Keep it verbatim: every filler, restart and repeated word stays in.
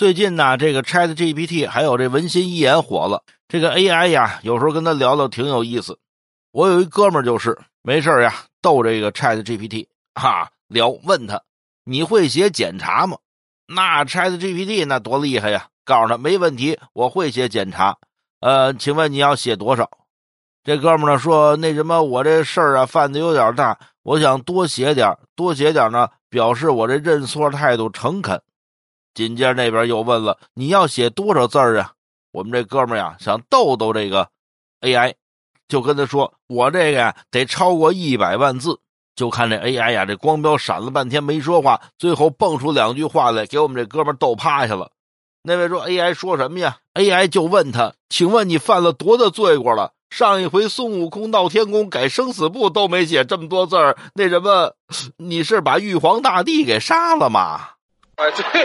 最近呢、啊，这个 ChatGPT 还有这文心一言火了，这个 A I 呀，有时候跟他聊聊挺有意思。我有一哥们儿就是没事呀，逗这个 ChatGPT 啊聊，问他你会写检查吗？那 ChatGPT 那多厉害呀，告诉他没问题，我会写检查。呃，请问你要写多少？这哥们儿呢说那什么，我这事儿啊犯的有点大，我想多写点，多写点呢，表示我这认错态度诚恳。紧接着那边又问了，你要写多少字儿啊？我们这哥们儿呀想逗逗这个 A I， 就跟他说我这个、啊、得超过一百万字。就看这 A I 呀，这光标闪了半天没说话，最后蹦出两句话来，给我们这哥们儿逗趴下了。那位说 A I 说什么呀 ？A I 就问他，请问你犯了多大罪过了？上一回孙悟空到天宫改生死簿都没写这么多字儿，那什么，你是把玉皇大帝给杀了吗？啊，对。